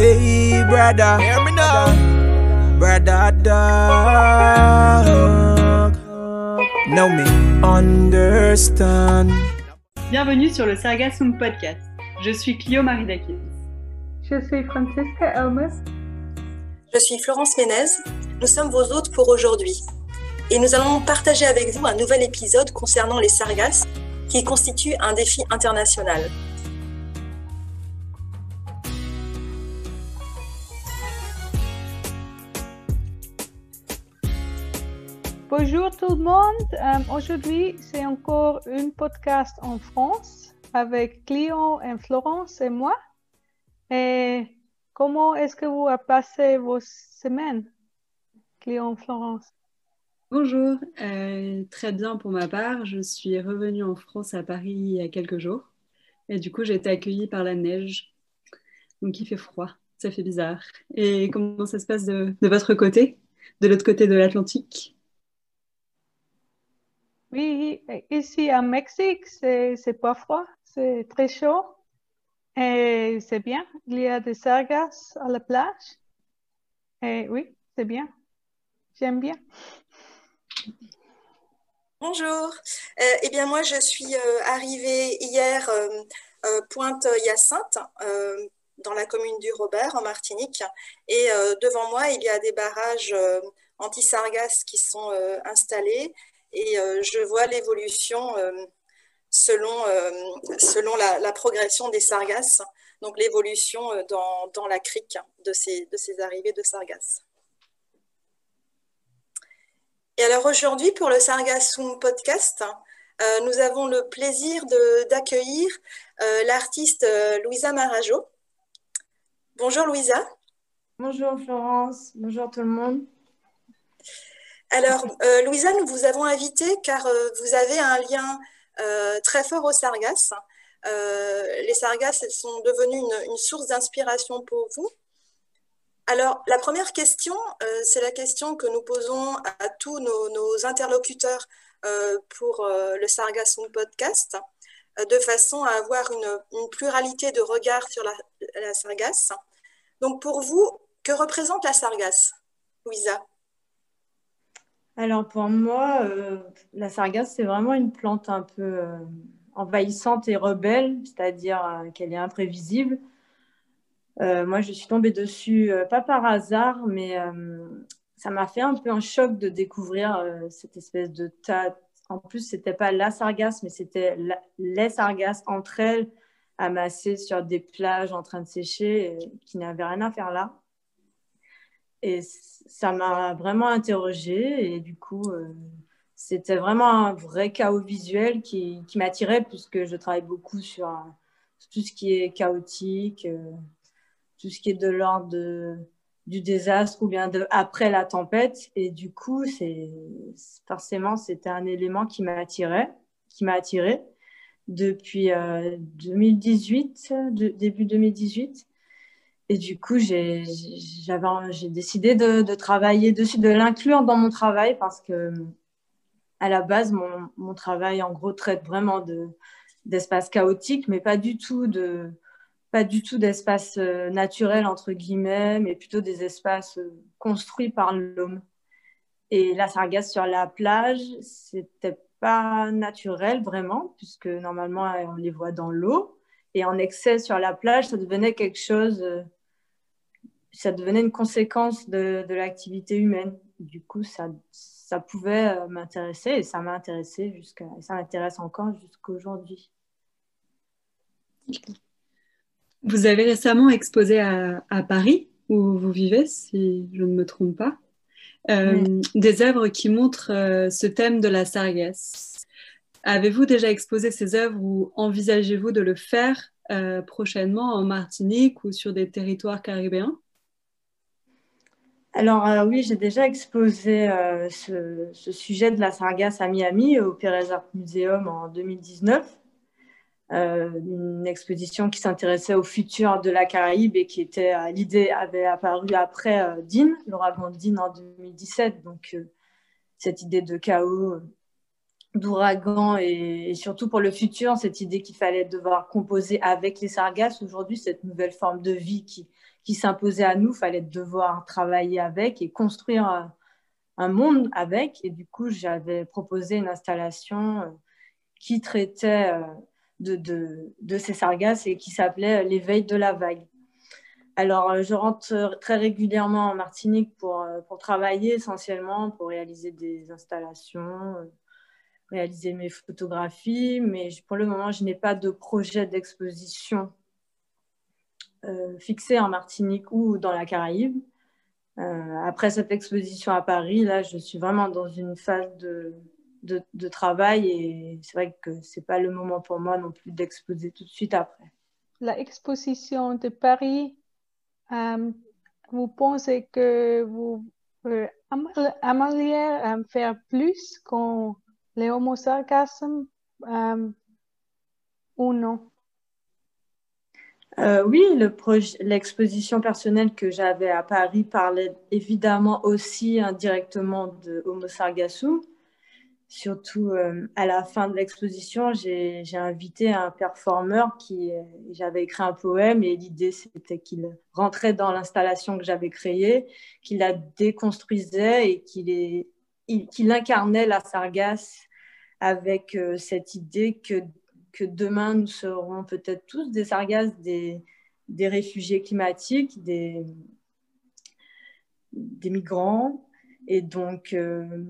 Hey, brother. Hear me now. Brother dog. Know me. Understand. Bienvenue sur le Sargassum Podcast. Je suis Clio Maridakis. Je suis Francesca Almos. Je suis Florence Menez. Nous sommes vos hôtes pour aujourd'hui. Et nous allons partager avec vous un nouvel épisode concernant les sargasses qui constituent un défi international. Bonjour tout le monde. Aujourd'hui, c'est encore un podcast en France avec Clio et Florence et moi. Et comment est-ce que vous avez passé vos semaines, Clio et Florence? Bonjour, très bien pour ma part. Je suis revenue en France à Paris il y a quelques jours. Et du coup, j'ai été accueillie par la neige. Donc, il fait froid, ça fait bizarre. Et comment ça se passe de votre côté, de l'autre côté de l'Atlantique? Oui, ici à Mexique, c'est pas froid, c'est très chaud et c'est bien. Il y a des sargasses à la plage et oui, c'est bien. J'aime bien. Bonjour. Eh bien moi, je suis arrivée hier Pointe-Hyacinthe, dans la commune du Robert, en Martinique. Et devant moi, il y a des barrages anti-sargasses qui sont installés. Et je vois l'évolution selon la progression des sargasses, donc l'évolution dans la crique de ces arrivées de sargasses. Et alors aujourd'hui, pour le Sargassum Podcast, nous avons le plaisir d'accueillir l'artiste Louisa Marajo. Bonjour Louisa. Bonjour Florence, bonjour tout le monde. Alors, Louisa, nous vous avons invité car vous avez un lien très fort aux sargasses. Les sargasses, elles sont devenues une source d'inspiration pour vous. Alors, la première question, c'est la question que nous posons à tous nos interlocuteurs pour le Sargassum Podcast, de façon à avoir une pluralité de regards sur la sargasse. Donc, pour vous, que représente la sargasse, Louisa ? Alors pour moi, la sargasse, c'est vraiment une plante un peu envahissante et rebelle, c'est-à-dire qu'elle est imprévisible. Moi, je suis tombée dessus, pas par hasard, mais ça m'a fait un peu un choc de découvrir cette espèce de tas. En plus, ce n'était pas la sargasse, mais c'était les sargasses entre elles, amassées sur des plages en train de sécher, qui n'avaient rien à faire là. Et ça m'a vraiment interrogée et du coup, c'était vraiment un vrai chaos visuel qui m'attirait puisque je travaille beaucoup sur tout ce qui est chaotique, tout ce qui est de l'ordre du désastre ou bien après la tempête. Et du coup, forcément, c'était un élément qui m'a attirée depuis 2018, début 2018. Et du coup, j'ai décidé de travailler dessus, de l'inclure dans mon travail parce que, à la base, mon travail, en gros, traite vraiment d'espace chaotique, mais pas du tout d'espace naturel, entre guillemets, mais plutôt des espaces construits par l'homme. Et la sargasse sur la plage, c'était pas naturel vraiment, puisque normalement, on les voit dans l'eau. Et en excès sur la plage, ça devenait quelque chose... ça devenait une conséquence de l'activité humaine. Du coup, ça pouvait m'intéresser et ça m'a intéressée et ça m'intéresse encore jusqu'à aujourd'hui. Vous avez récemment exposé à Paris, où vous vivez, si je ne me trompe pas, des œuvres qui montrent ce thème de la sargasse. Avez-vous déjà exposé ces œuvres ou envisagez-vous de le faire prochainement en Martinique ou sur des territoires caribéens ? Alors oui, j'ai déjà exposé ce sujet de la sargasse à Miami au Pérez Art Museum en 2019, une exposition qui s'intéressait au futur de la Caraïbe et qui était, l'idée avait apparu après Dean, l'ouragan Dean en 2017, donc cette idée de chaos, d'ouragans et surtout pour le futur, cette idée qu'il fallait devoir composer avec les sargasses. Aujourd'hui, cette nouvelle forme de vie qui s'imposait à nous, il fallait devoir travailler avec et construire un monde avec. Et du coup, j'avais proposé une installation qui traitait de ces sargasses et qui s'appelait « L'éveil de la vague ». Alors, je rentre très régulièrement en Martinique pour travailler essentiellement, pour réaliser des installations, réaliser mes photographies, mais pour le moment, je n'ai pas de projet d'exposition fixé en Martinique ou dans la Caraïbe. Après cette exposition à Paris, là, je suis vraiment dans une phase de travail et c'est vrai que ce n'est pas le moment pour moi non plus d'exposer tout de suite après. La exposition de Paris, vous pensez que vous aimeriez faire plus qu'on les Homo Sargassum ou non? Oui, l'exposition personnelle que j'avais à Paris parlait évidemment aussi indirectement de Homo Sargassum. Surtout à la fin de l'exposition, j'ai invité un performeur qui j'avais écrit un poème et l'idée c'était qu'il rentrait dans l'installation que j'avais créée, qu'il la déconstruisait et qu'il incarnait la sargasse avec cette idée que demain, nous serons peut-être tous des sargasses, des réfugiés climatiques, des migrants. Et donc, il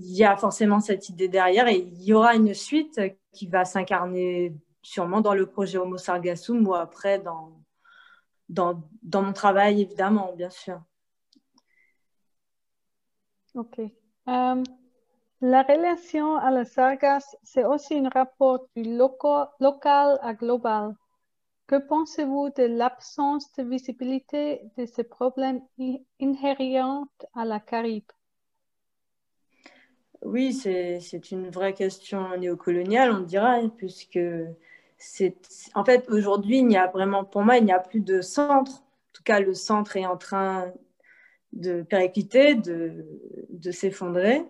y a forcément cette idée derrière et il y aura une suite qui va s'incarner sûrement dans le projet Homo Sargassum ou après dans mon travail, évidemment, bien sûr. OK. La relation à la sargasse, c'est aussi un rapport du local à global. Que pensez-vous de l'absence de visibilité de ces problèmes inhérents à la Caraïbe? Oui, c'est une vraie question néocoloniale, on dirait, puisque en fait, aujourd'hui, il n'y a vraiment, pour moi, il n'y a plus de centre. En tout cas, le centre est en train de péricliter, de s'effondrer.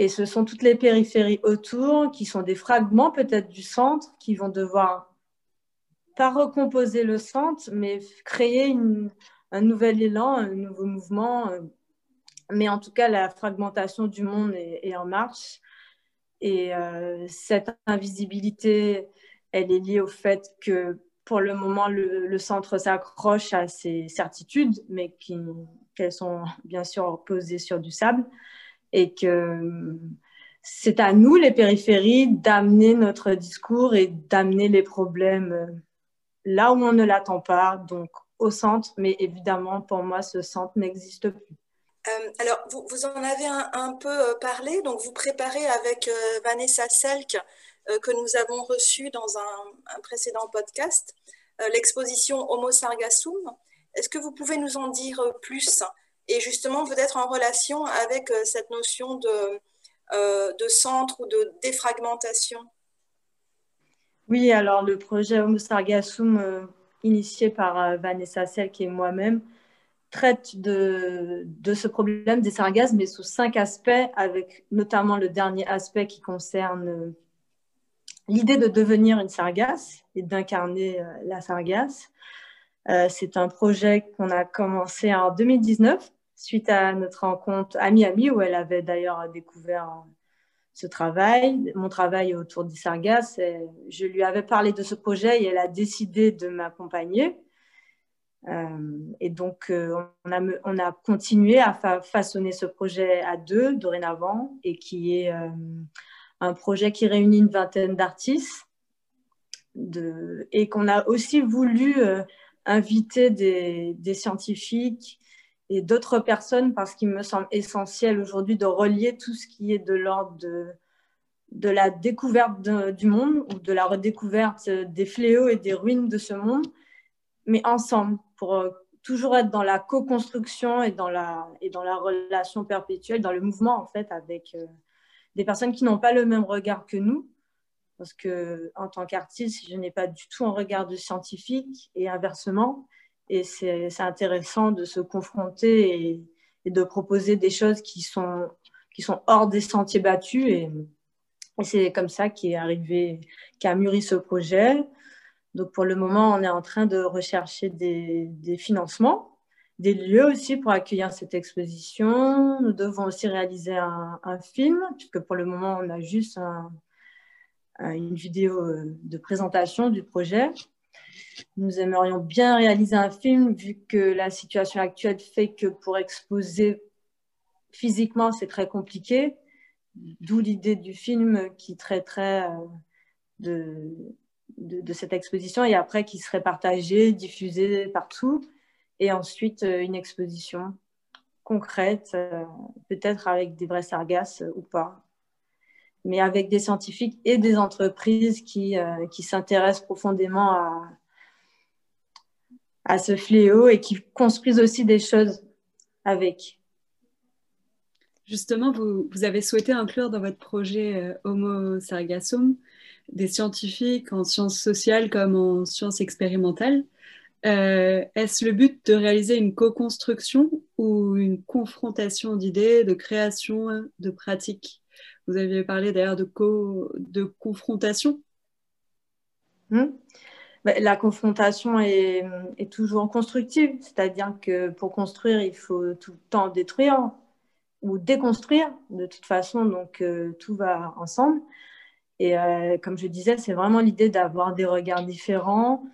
Et ce sont toutes les périphéries autour qui sont des fragments peut-être du centre qui vont devoir pas recomposer le centre, mais créer un nouvel élan, un nouveau mouvement. Mais en tout cas, la fragmentation du monde est en marche. Et cette invisibilité, elle est liée au fait que pour le moment, le centre s'accroche à ses certitudes, mais qu'elles sont bien sûr posées sur du sable. Et que c'est à nous, les périphéries, d'amener notre discours et d'amener les problèmes là où on ne l'attend pas, donc au centre, mais évidemment, pour moi, ce centre n'existe plus. Alors, vous en avez un peu parlé, donc vous préparez avec Vanessa Selk, que nous avons reçue dans un précédent podcast, l'exposition Homo Sargassum. Est-ce que vous pouvez nous en dire plus ? Et justement, peut-être en relation avec cette notion de centre ou de défragmentation. Oui, alors le projet Homo Sargassum, initié par Vanessa Selk et moi-même, traite de ce problème des sargasses, mais sous 5 aspects, avec notamment le dernier aspect qui concerne l'idée de devenir une sargasse et d'incarner la sargasse. C'est un projet qu'on a commencé en 2019, suite à notre rencontre à Miami, où elle avait d'ailleurs découvert ce travail, mon travail autour des sargasses. Je lui avais parlé de ce projet et elle a décidé de m'accompagner. Et donc, on a continué à façonner ce projet à deux, dorénavant, et qui est un projet qui réunit une vingtaine d'artistes et qu'on a aussi voulu inviter des scientifiques et d'autres personnes parce qu'il me semble essentiel aujourd'hui de relier tout ce qui est de l'ordre de la découverte du monde ou de la redécouverte des fléaux et des ruines de ce monde, mais ensemble, pour toujours être dans la co-construction et dans la relation perpétuelle, dans le mouvement en fait, avec des personnes qui n'ont pas le même regard que nous, parce qu'en tant qu'artiste, je n'ai pas du tout un regard de scientifique et inversement. Et c'est intéressant de se confronter et de proposer des choses qui sont hors des sentiers battus. Et Et c'est comme ça qu'a mûri ce projet. Donc pour le moment, on est en train de rechercher des financements, des lieux aussi pour accueillir cette exposition. Nous devons aussi réaliser un film, puisque pour le moment, on a juste une vidéo de présentation du projet. Nous aimerions bien réaliser un film, vu que la situation actuelle fait que pour exposer physiquement, c'est très compliqué. D'où l'idée du film qui traiterait de cette exposition et après qui serait partagée, diffusée partout. Et ensuite, une exposition concrète, peut-être avec des vrais sargasses ou pas. Mais avec des scientifiques et des entreprises qui s'intéressent profondément à ce fléau et qui construisent aussi des choses avec. Justement, vous avez souhaité inclure dans votre projet Homo Sargassum des scientifiques en sciences sociales comme en sciences expérimentales. Est-ce le but de réaliser une co-construction ou une confrontation d'idées, de création, de pratiques ? Vous aviez parlé d'ailleurs de confrontation. La confrontation est toujours constructive, c'est-à-dire que pour construire, il faut tout le temps détruire ou déconstruire de toute façon, donc tout va ensemble. Et comme je disais, c'est vraiment l'idée d'avoir des regards différents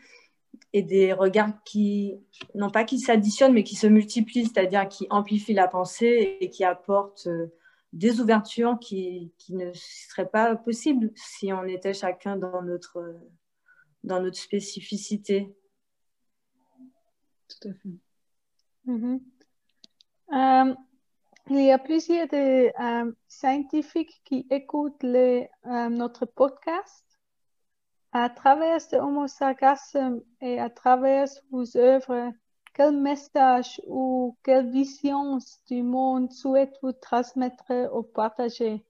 et des regards qui, non pas qui s'additionnent, mais qui se multiplient, c'est-à-dire qui amplifient la pensée et qui apportent des ouvertures qui ne seraient pas possibles si on était chacun dans notre spécificité. Tout à fait. Il y a plusieurs scientifiques qui écoutent notre podcast. À travers le Homo Sargassum et à travers vos œuvres, quel message ou quelle vision du monde souhaitez-vous transmettre ou partager?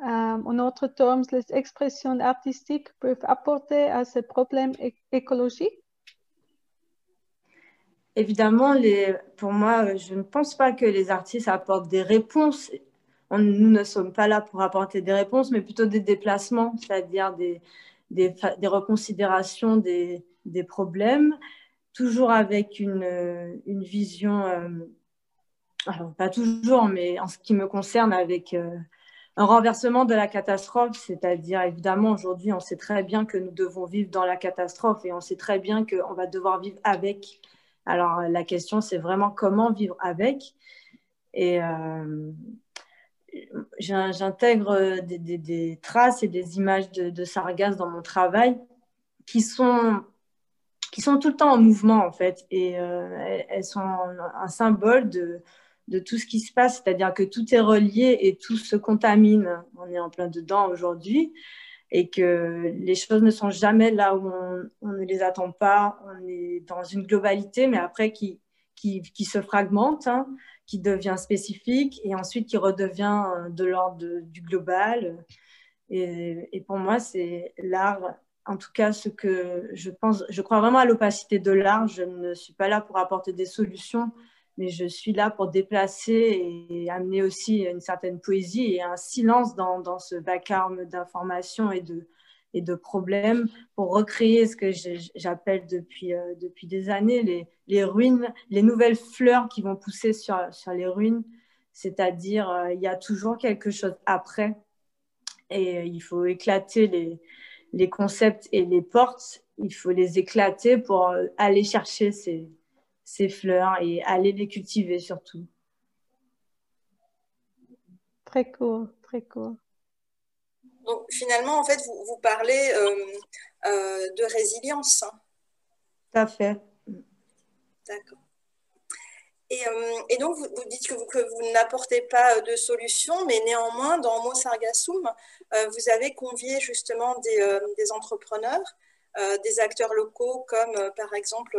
En autres termes, les expressions artistiques peuvent apporter à ce problème écologique? Évidemment, pour moi, je ne pense pas que les artistes apportent des réponses. Nous ne sommes pas là pour apporter des réponses, mais plutôt des déplacements, c'est-à-dire des reconsidérations des problèmes, toujours avec une vision, alors pas toujours, mais en ce qui me concerne, avec un renversement de la catastrophe, c'est-à-dire évidemment aujourd'hui, on sait très bien que nous devons vivre dans la catastrophe et on sait très bien qu'on va devoir vivre avec. Alors, la question, c'est vraiment comment vivre avec. Et j'intègre des traces et des images de sargasses dans mon travail qui sont tout le temps en mouvement, en fait. Et elles sont un symbole de tout ce qui se passe, c'est-à-dire que tout est relié et tout se contamine. On est en plein dedans aujourd'hui. Et que les choses ne sont jamais là où on ne les attend pas. On est dans une globalité, mais après qui se fragmente, hein, qui devient spécifique et ensuite qui redevient de l'ordre du global. Et pour moi, c'est l'art, en tout cas ce que je pense. Je crois vraiment à l'opacité de l'art. Je ne suis pas là pour apporter des solutions, mais je suis là pour déplacer et amener aussi une certaine poésie et un silence dans ce vacarme d'informations et de problèmes pour recréer ce que j'appelle depuis des années les ruines, les nouvelles fleurs qui vont pousser sur les ruines, c'est-à-dire il y a toujours quelque chose après et il faut éclater les concepts et les portes, il faut les éclater pour aller chercher ces fleurs et aller les cultiver surtout. Très cool, très cool. Donc finalement, en fait, vous parlez de résilience. Hein. Tout à fait. D'accord. Et donc, vous dites que vous n'apportez pas de solution, mais néanmoins, dans Homo Sargassum, vous avez convié justement des entrepreneurs, des acteurs locaux comme par exemple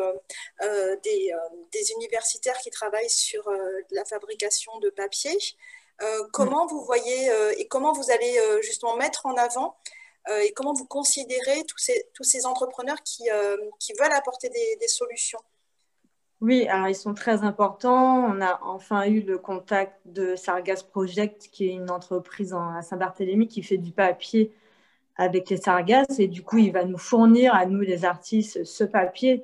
des universitaires qui travaillent sur la fabrication de papier. Comment vous voyez et comment vous allez justement mettre en avant et comment vous considérez tous ces entrepreneurs qui veulent apporter des solutions? Oui, alors ils sont très importants. On a enfin eu le contact de Sargasse Project, qui est une entreprise à Saint-Barthélemy qui fait du papier avec les sargasses. Et du coup, il va nous fournir, à nous les artistes, ce papier.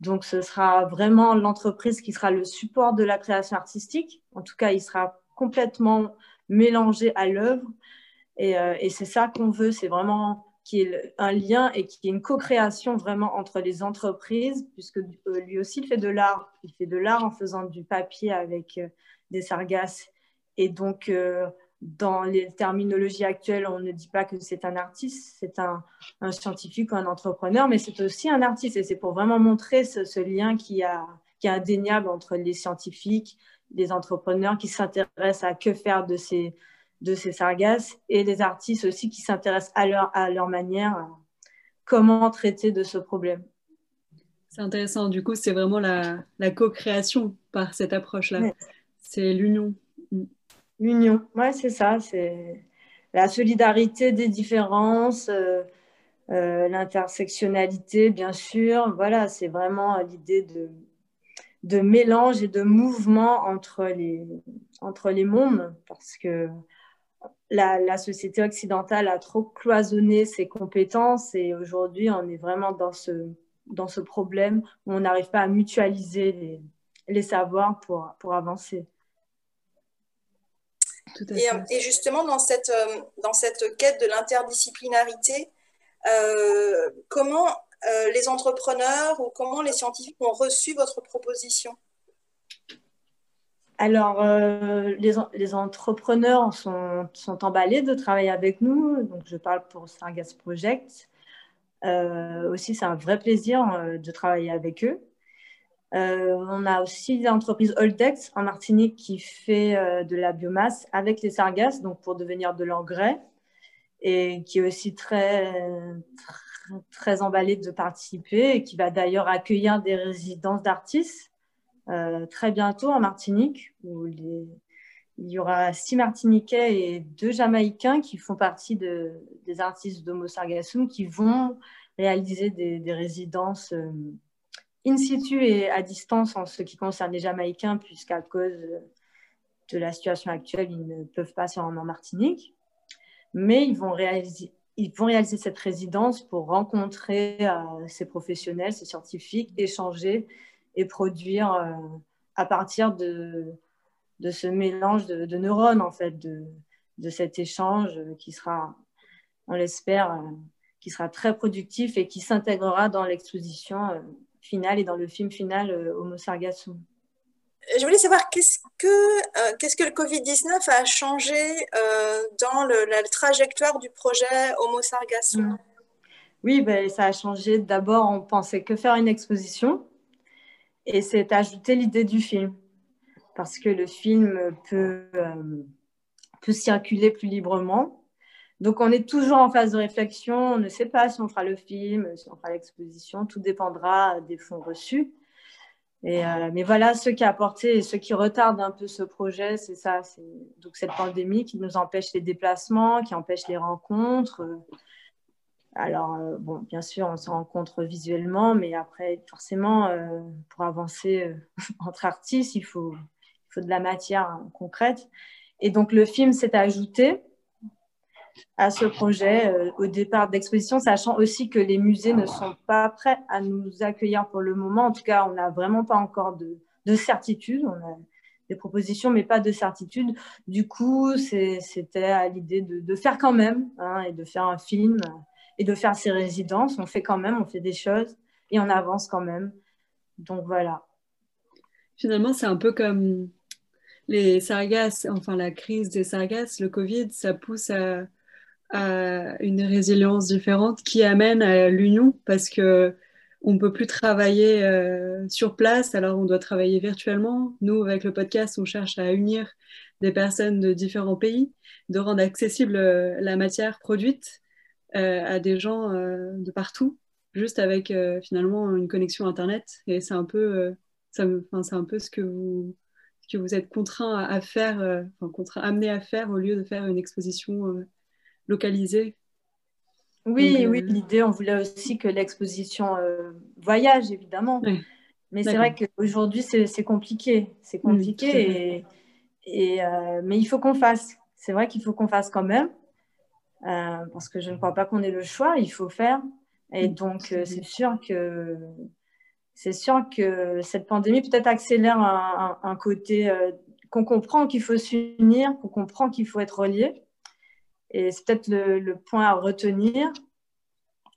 Donc, ce sera vraiment l'entreprise qui sera le support de la création artistique. En tout cas, il sera complètement mélangé à l'œuvre. Et c'est ça qu'on veut, c'est vraiment qu'il y ait un lien et qu'il y ait une co-création vraiment entre les entreprises, puisque lui aussi, il fait de l'art. Il fait de l'art en faisant du papier avec des sargasses. Et donc, dans les terminologies actuelles, on ne dit pas que c'est un artiste, c'est un scientifique ou un entrepreneur, mais c'est aussi un artiste. Et c'est pour vraiment montrer ce lien qui est indéniable entre les scientifiques, les entrepreneurs qui s'intéressent à que faire de ces sargasses, et les artistes aussi qui s'intéressent à leur manière, comment traiter de ce problème. C'est intéressant, du coup c'est vraiment la co-création par cette approche-là, ouais. C'est l'union. L'union, ouais c'est ça, c'est la solidarité des différences, l'intersectionnalité bien sûr, voilà c'est vraiment l'idée de mélange et de mouvement entre les mondes, parce que la société occidentale a trop cloisonné ses compétences et aujourd'hui, on est vraiment dans ce problème où on n'arrive pas à mutualiser les savoirs pour avancer. Tout à fait. Et justement, dans cette quête de l'interdisciplinarité, comment les entrepreneurs ou comment les scientifiques ont reçu votre proposition ? Alors, les entrepreneurs sont emballés de travailler avec nous. Donc, je parle pour Sargasse Project. Aussi, c'est un vrai plaisir de travailler avec eux. On a aussi l'entreprise Holdex en Martinique qui fait de la biomasse avec les sargasses, donc pour devenir de l'engrais, et qui est aussi très emballée de participer et qui va d'ailleurs accueillir des résidences d'artistes. Très bientôt en Martinique, où il y aura 6 Martiniquais et 2 Jamaïcains qui font partie des artistes d'Homo Sargassum qui vont réaliser des résidences in situ et à distance en ce qui concerne les Jamaïcains, puisqu'à cause de la situation actuelle, ils ne peuvent pas se rendre en Martinique. Mais ils vont réaliser cette résidence pour rencontrer ces professionnels, ces scientifiques, échanger et produire à partir de ce mélange de neurones, en fait, de cet échange qui sera, on l'espère, qui sera très productif et qui s'intégrera dans l'exposition finale et dans le film final Homo Sargassum. Je voulais savoir qu'est-ce que le Covid-19 a changé dans la trajectoire du projet Homo Sargassum. Oui, ben, ça a changé. D'abord, on pensait que faire une exposition. Et c'est ajouter l'idée du film, parce que le film peut circuler plus librement. Donc, on est toujours en phase de réflexion. On ne sait pas si on fera le film, si on fera l'exposition. Tout dépendra des fonds reçus. Mais voilà, ce qui a apporté et ce qui retarde un peu ce projet, c'est ça. C'est donc cette pandémie qui nous empêche les déplacements, qui empêche les rencontres. Alors, bon, bien sûr, on se rencontre visuellement, mais après, forcément, pour avancer entre artistes, il faut de la matière concrète. Et donc, le film s'est ajouté à ce projet au départ d'exposition, sachant aussi que les musées ne sont pas prêts à nous accueillir pour le moment. En tout cas, on n'a vraiment pas encore de certitude. On a des propositions, mais pas de certitude. Du coup, c'était à l'idée de faire quand même, hein, et de faire un film. Et de faire ces résidences, on fait quand même, on fait des choses et on avance quand même. Donc voilà. Finalement, c'est un peu comme les sargasses, enfin la crise des sargasses, le Covid, ça pousse à une résilience différente qui amène à l'union, parce qu'on ne peut plus travailler sur place, alors on doit travailler virtuellement. Nous, avec le podcast, on cherche à unir des personnes de différents pays, de rendre accessible la matière produite à des gens de partout, juste avec finalement une connexion internet, et c'est un peu ce que vous êtes contraint à faire, amené à faire au lieu de faire une exposition localisée. Oui, donc, oui, l'idée, on voulait aussi que l'exposition voyage évidemment, oui. Mais c'est vrai qu'aujourd'hui, c'est compliqué. C'est compliqué, mais il faut qu'on fasse. C'est vrai qu'il faut qu'on fasse quand même, parce que je ne crois pas qu'on ait le choix. Il faut faire. Et donc, c'est sûr que cette pandémie peut-être accélère un côté qu'on comprend qu'il faut s'unir, qu'on comprend qu'il faut être relié. Et c'est peut-être le point à retenir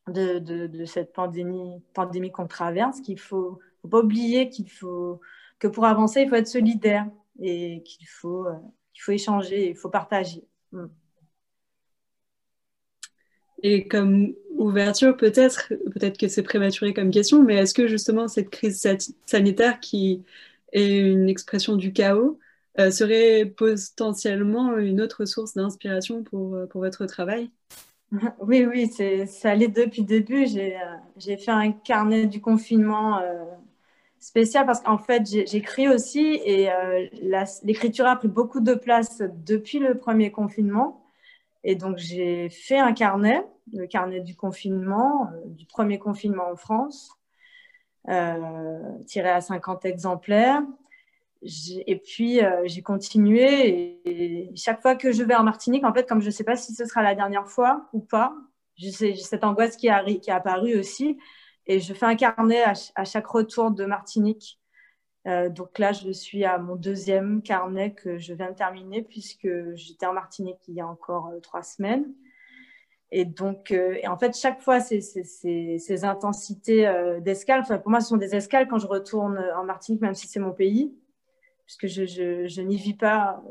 de cette pandémie qu'on traverse, qu'il ne faut pas oublier que pour avancer, il faut être solidaire et qu'il faut échanger, il faut partager. Et comme ouverture, peut-être que c'est prématuré comme question, mais est-ce que justement cette crise sanitaire qui est une expression du chaos serait potentiellement une autre source d'inspiration pour votre travail? Oui, ça allait depuis le début. J'ai fait un carnet du confinement spécial parce qu'en fait, j'écris aussi et l'écriture a pris beaucoup de place depuis le premier confinement. Et donc, j'ai fait un carnet, le carnet du confinement, du premier confinement en France, tiré à 50 exemplaires. Et puis, j'ai continué. Et chaque fois que je vais en Martinique, en fait, comme je ne sais pas si ce sera la dernière fois ou pas, j'ai cette angoisse qui est apparue aussi. Et je fais un carnet à chaque retour de Martinique. Donc là, je suis à mon deuxième carnet que je viens de terminer puisque j'étais en Martinique il y a encore 3 semaines. Et donc, et en fait, chaque fois, ces intensités d'escale, enfin, pour moi, ce sont des escales quand je retourne en Martinique, même si c'est mon pays, puisque je n'y vis pas,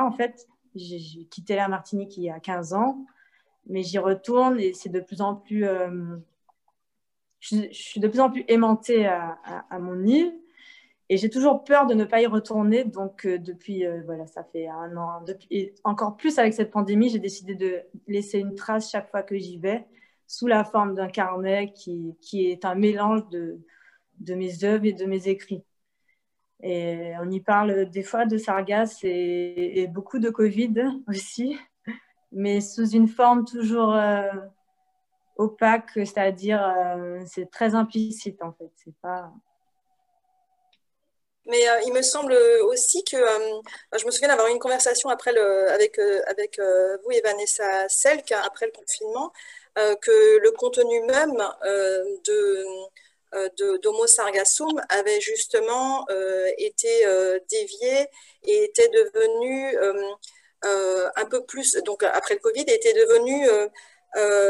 en fait. J'ai quitté la Martinique il y a 15 ans, mais j'y retourne et c'est de plus en plus... je suis de plus en plus aimantée à mon île. Et j'ai toujours peur de ne pas y retourner. Donc, depuis, ça fait 1 an. Et encore plus avec cette pandémie, j'ai décidé de laisser une trace chaque fois que j'y vais, sous la forme d'un carnet qui est un mélange de mes œuvres et de mes écrits. Et on y parle des fois de Sargasse et beaucoup de Covid aussi, mais sous une forme toujours opaque, c'est-à-dire c'est très implicite en fait, c'est pas... Mais il me semble aussi que, je me souviens d'avoir eu une conversation avec vous et Vanessa Selk, après le confinement, que le contenu même d'Homo Sargassum avait justement été dévié et était devenu un peu plus, donc après le Covid, était devenu...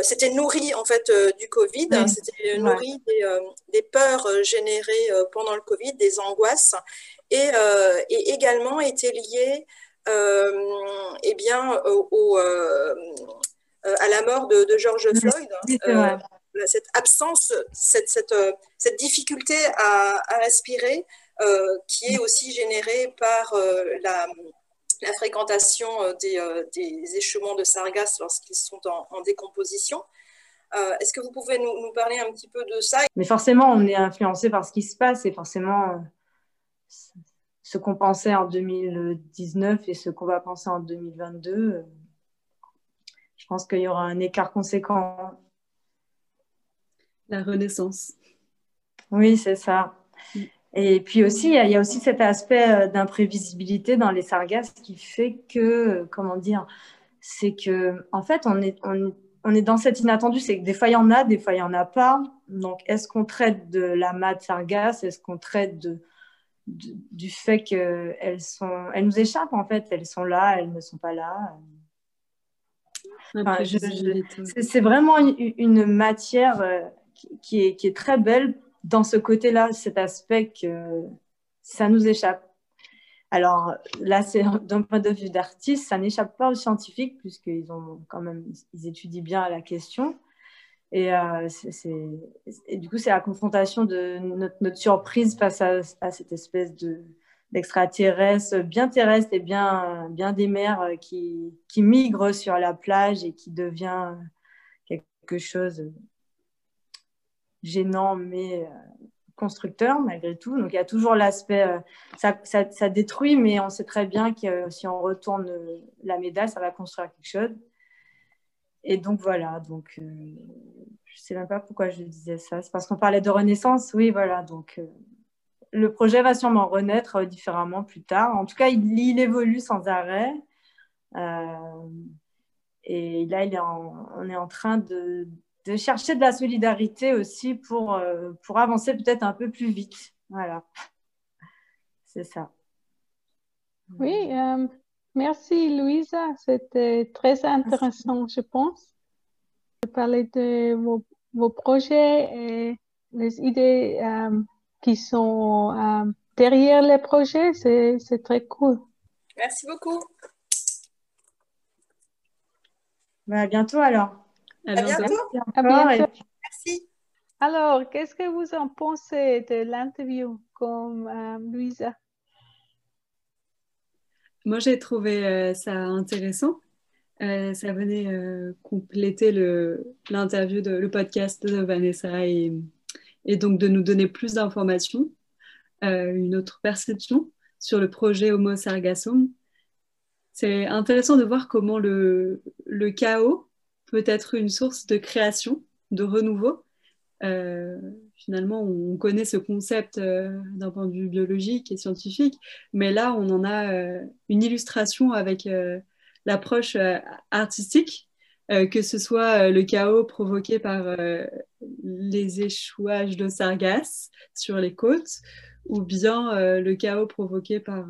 c'était nourri en fait du Covid, c'était nourri des peurs générées pendant le Covid, des angoisses, et également était lié à la mort de George Floyd, cette absence, cette difficulté à respirer qui est aussi générée par la fréquentation des échevins de sargasses lorsqu'ils sont en décomposition. Est-ce que vous pouvez nous parler un petit peu de ça? Mais forcément, on est influencé par ce qui se passe et forcément, ce qu'on pensait en 2019 et ce qu'on va penser en 2022, je pense qu'il y aura un écart conséquent. La renaissance. Oui, c'est ça. Et puis aussi, il y a aussi cet aspect d'imprévisibilité dans les sargasses qui fait que, comment dire, c'est que, en fait, on est dans cet inattendu, c'est que des fois il y en a, des fois il n'y en a pas. Donc, est-ce qu'on traite de l'amas de sargasses? Est-ce qu'on traite du fait qu'elles nous échappent, en fait? Elles sont là, elles ne sont pas là. Enfin, c'est vraiment une matière qui est très belle. Dans ce côté-là, cet aspect que ça nous échappe. Alors là, c'est d'un point de vue d'artiste, ça n'échappe pas aux scientifiques puisqu'ils ont quand même, ils étudient bien la question. Et du coup, c'est la confrontation de notre surprise face à cette espèce d'extraterrestre, bien terrestre et bien des mers qui migrent sur la plage et qui devient quelque chose... gênant mais constructeur malgré tout. Donc il y a toujours l'aspect ça détruit, mais on sait très bien que si on retourne la médaille, ça va construire quelque chose. Et donc voilà, donc, je ne sais même pas pourquoi je disais ça, c'est parce qu'on parlait de renaissance, oui voilà, donc le projet va sûrement renaître différemment plus tard, en tout cas il évolue sans arrêt, et là on est en train de chercher de la solidarité aussi pour avancer peut-être un peu plus vite, voilà, c'est ça. Oui, merci Louisa, c'était très intéressant, je pense, de parler de vos projets et les idées qui sont derrière les projets, c'est très cool. Merci beaucoup. Ben, à bientôt alors. À bientôt. Merci. Alors, qu'est-ce que vous en pensez de l'interview comme Louisa? Moi, j'ai trouvé ça intéressant. Ça venait compléter l'interview, le podcast de Vanessa et donc de nous donner plus d'informations, une autre perception sur le projet Homo Sargassum. C'est intéressant de voir comment le chaos peut être une source de création, de renouveau. Finalement, on connaît ce concept d'un point de vue biologique et scientifique, mais là, on en a une illustration avec l'approche artistique, que ce soit le chaos provoqué par les échouages de sargasses sur les côtes, ou bien le chaos provoqué par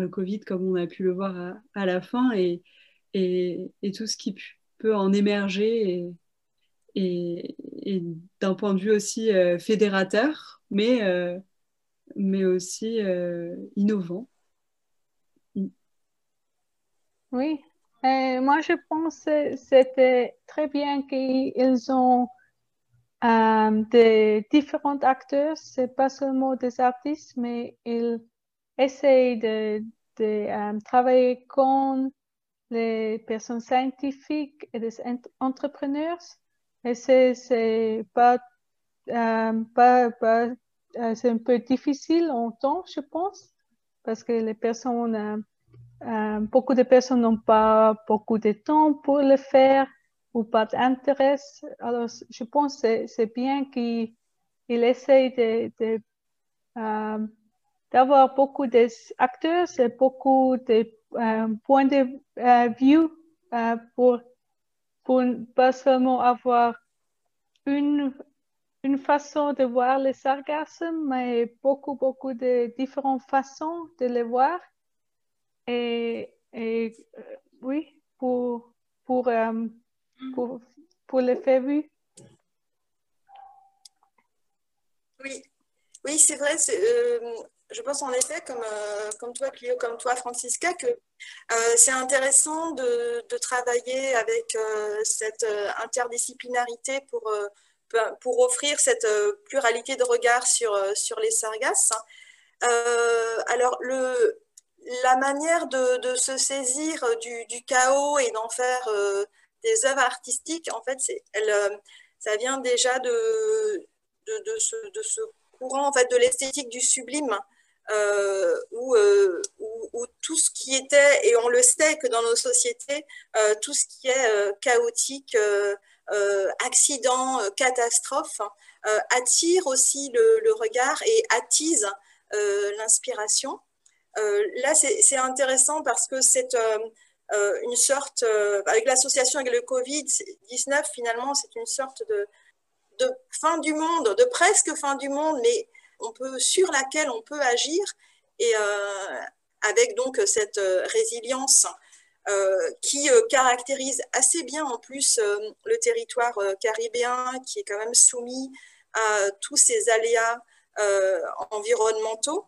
le Covid, comme on a pu le voir à la fin, et tout ce qui peut en émerger. Et d'un point de vue aussi fédérateur, mais aussi innovant. Oui, moi je pense que c'était très bien qu'ils ont des différents acteurs, c'est pas seulement des artistes, mais ils essayent de travailler comme les personnes scientifiques et les entrepreneurs. Et c'est un peu difficile en temps, je pense, parce que les personnes, beaucoup de personnes n'ont pas beaucoup de temps pour le faire ou pas d'intérêt. Alors, je pense que c'est bien qu'ils essayent d'avoir beaucoup d'acteurs et beaucoup de points de vue pour ne pas seulement avoir une façon de voir les sargasses, mais beaucoup de différentes façons de les voir. Et oui, pour les faire vivre. Oui, c'est vrai, je pense en effet, comme toi Clio, comme toi Francesca, que c'est intéressant de travailler avec cette interdisciplinarité pour offrir cette pluralité de regard sur les sargasses. Alors, la manière de se saisir du chaos et d'en faire des œuvres artistiques, en fait, ça vient déjà de ce courant en fait, de l'esthétique du sublime. Où tout ce qui était, et on le sait que dans nos sociétés, tout ce qui est chaotique, accident, catastrophe, attire aussi le regard et attise l'inspiration. Là, c'est intéressant parce que c'est une sorte, avec l'association avec le Covid-19, finalement, c'est une sorte de fin du monde, de presque fin du monde, mais sur laquelle on peut agir et avec donc cette résilience qui caractérise assez bien en plus le territoire caribéen qui est quand même soumis à tous ces aléas environnementaux.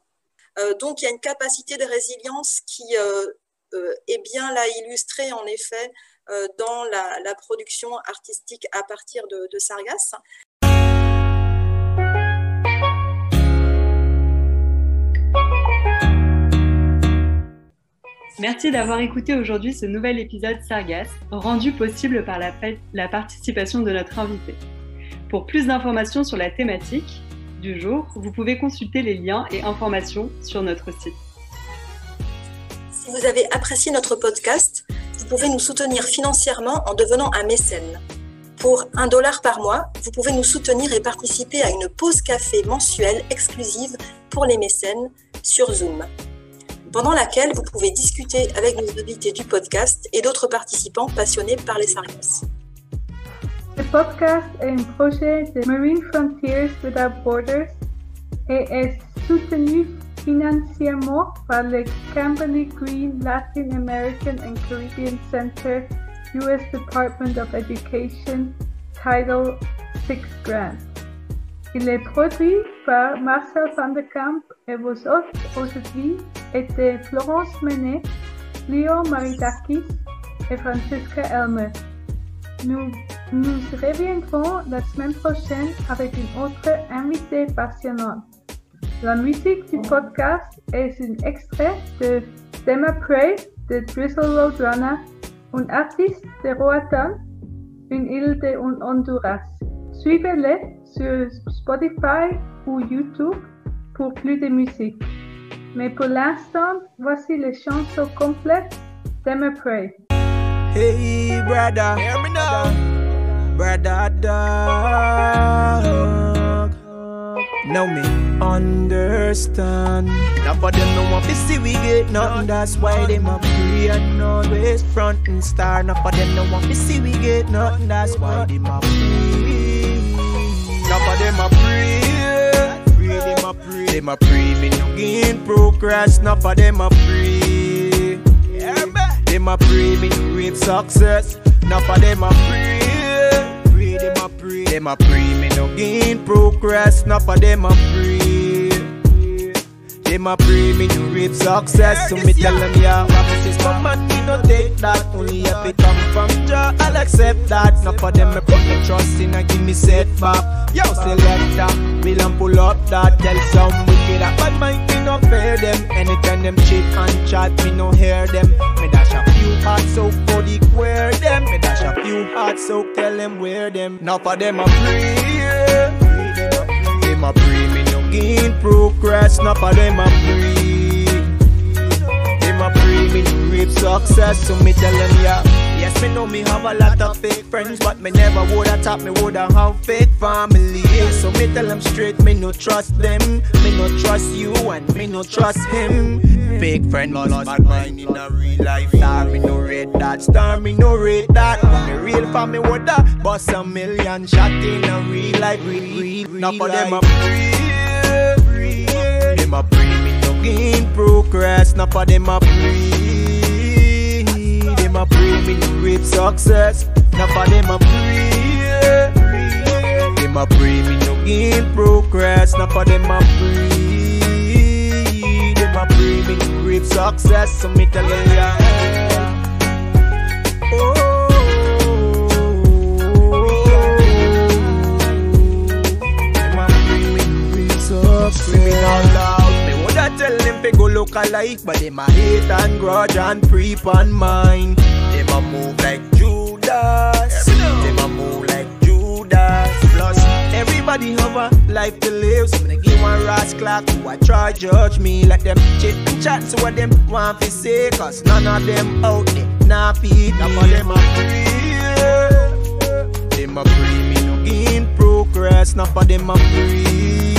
Donc il y a une capacité de résilience qui est bien là illustrée en effet dans la production artistique à partir de sargasses. Merci d'avoir écouté aujourd'hui ce nouvel épisode Sargasse, rendu possible par la participation de notre invité. Pour plus d'informations sur la thématique du jour, vous pouvez consulter les liens et informations sur notre site. Si vous avez apprécié notre podcast, pouvez nous soutenir financièrement en devenant un mécène. Pour $1 par mois, vous pouvez nous soutenir et participer à une pause café mensuelle exclusive pour les mécènes sur Zoom, pendant laquelle vous pouvez discuter avec nos invités du podcast et d'autres participants passionnés par les sargasses. Le podcast est un projet de Marine Frontiers Without Borders et est soutenu financièrement par le Kimberly Green Latin American and Caribbean Center, U.S. Department of Education, Title VI Grant. Il est produit par Marcel Van de Kamp et vos hôtes aujourd'hui étaient Florence Menez, Clio Maridakis et Francesca Almos. Nous reviendrons la semaine prochaine avec une autre invitée passionnante. La musique du podcast est un extrait de Dema Prayer de Drizzle Roadrunner, un artiste de Roatan, une île de Honduras. Suivez-les sur Spotify ou YouTube pour plus de musique. Mais pour l'instant, voici les chansons complètes Dema Prayer. Hey brother, hear me now, brother dog. Now me understand. Enough of them no want to see we get nothing. That's why them a pray and always front and star. Enough of them no want to see we get nothing. That's why them a pray. Enough of them a pray. Pray them a pray. Them a pray me no gain progress. Enough of them a pray. Yeah man. Them a pray me to reap success. Now for them a pray. Pray them a pray. Them a pray me no gain progress. Now for them a pray. Them a pray me to reap success. So me tell them yeah, promises from man me no take that. Only if it come from Jah, I'll accept that. Now for them me put me trust in and give me setback. Yo selector, will and pull up that. Tell some wicked that bad mind me no fear them. Anytime them cheat and chat me no hear them. Me dash a few hearts so body queer them. Me dash a few hearts so tell them where them. Now for them a pray. Them a pray me no gain progress. Now for them a pray. Them a pray me to reap success. So me tell them yeah. Yes me know me have a lot of fake friends, but me never woulda thought me woulda have fake family. So me tell them straight me no trust them. Me no trust you and me no trust him. Fake friend lost bad mind in a real life. Star me no rate that, star me no rate that. But me real family woulda bust a million shot in a real life. Now for them a pray. Them a pray me no gain progress. Now for them a pray. Them a pray me no reap success. Now for them a pray. Them a pray me no gain progress. Now for them a pray. Them a pray me to reap success, so me tell them yeah. Them a pray me to reap success. Me not love. Me woulda tell them fi go look alike, but them a hate and grudge and creep on mine. Them a move like Judas. Them a move like Judas. Plus everybody have a life to live, so me give one rash clock who a try judge me like them chit and chat, so what them want fi say, cause none of them out there nah feed me. Now for them a pray. Them a pray me no gain progress. Now for them a pray.